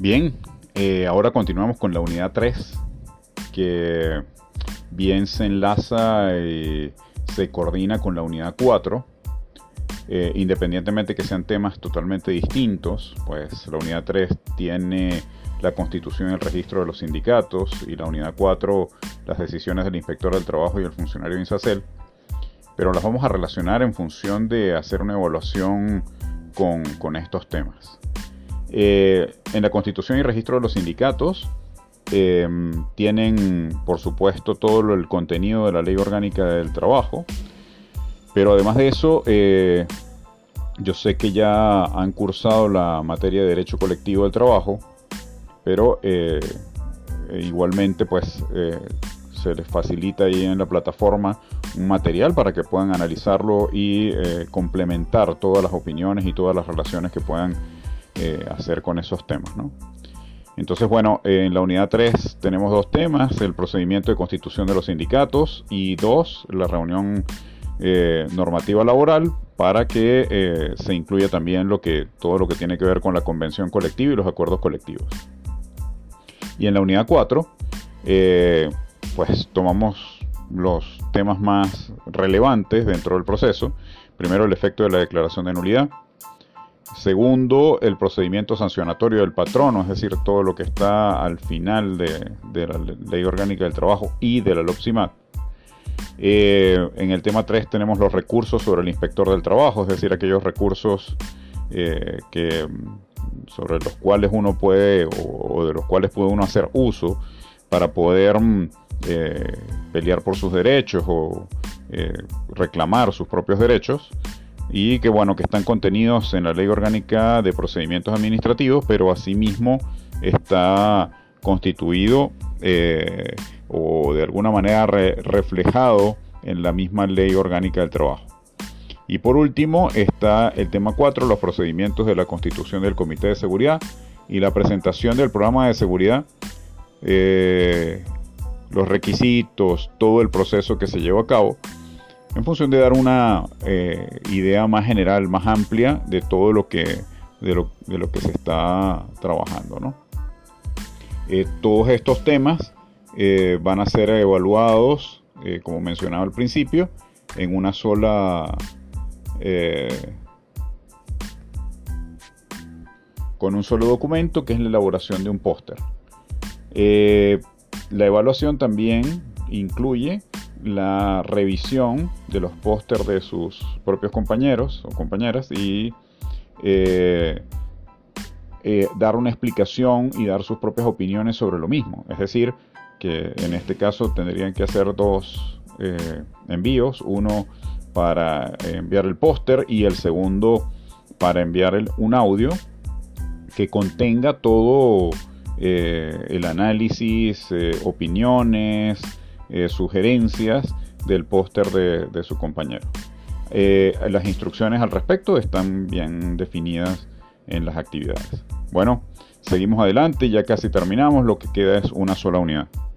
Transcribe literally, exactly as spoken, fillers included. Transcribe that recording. Bien, eh, ahora continuamos con la unidad tres, que bien se enlaza y se coordina con la unidad cuatro. Eh, independientemente que sean temas totalmente distintos, pues la unidad tres tiene la constitución y el registro de los sindicatos, y la unidad cuatro las decisiones del inspector del trabajo y el funcionario de INSACEL, pero las vamos a relacionar en función de hacer una evaluación con, con estos temas. Eh, en la constitución y registro de los sindicatos eh, tienen, por supuesto, todo el contenido de la Ley Orgánica del Trabajo. Pero además de eso, eh, yo sé que ya han cursado la materia de Derecho Colectivo del Trabajo, pero eh, igualmente pues eh, se les facilita ahí en la plataforma un material para que puedan analizarlo y eh, complementar todas las opiniones y todas las relaciones que puedan eh, hacer con esos temas, ¿no? Entonces, bueno, en la unidad tres tenemos dos temas: el procedimiento de constitución de los sindicatos, y dos, la reunión Eh, normativa laboral, para que eh, se incluya también lo que, todo lo que tiene que ver con la convención colectiva y los acuerdos colectivos. Y en la unidad cuatro, eh, pues tomamos los temas más relevantes dentro del proceso. Primero, el efecto de la declaración de nulidad. Segundo, el procedimiento sancionatorio del patrono, es decir, todo lo que está al final de, de la Ley Orgánica del Trabajo y de la LOPSIMAT. Eh, en el tema tres tenemos los recursos sobre el inspector del trabajo, es decir, aquellos recursos eh, que, sobre los cuales uno puede o, o de los cuales puede uno hacer uso para poder eh, pelear por sus derechos o eh, reclamar sus propios derechos, y que bueno, que están contenidos en la Ley Orgánica de Procedimientos Administrativos, pero asimismo está constituido eh, o de alguna manera re- reflejado en la misma Ley Orgánica del Trabajo. Y por último está el tema cuatro, los procedimientos de la constitución del Comité de Seguridad y la presentación del programa de seguridad, eh, los requisitos, todo el proceso que se lleva a cabo, en función de dar una eh, idea más general, más amplia de todo lo que, de lo, de lo que se está trabajando, ¿no? Eh, todos estos temas Eh, van a ser evaluados, eh, como mencionaba al principio, en una sola eh, con un solo documento, que es la elaboración de un póster. Eh, la evaluación también incluye la revisión de los pósters de sus propios compañeros o compañeras, y eh, eh, dar una explicación y dar sus propias opiniones sobre lo mismo. Es decir, que en este caso tendrían que hacer dos eh, envíos, uno para enviar el póster y el segundo para enviar el, un audio que contenga todo eh, el análisis, eh, opiniones, eh, sugerencias del póster de, de su compañero. Eh, las instrucciones al respecto están bien definidas en las actividades. Bueno, seguimos adelante, ya casi terminamos, lo que queda es una sola unidad.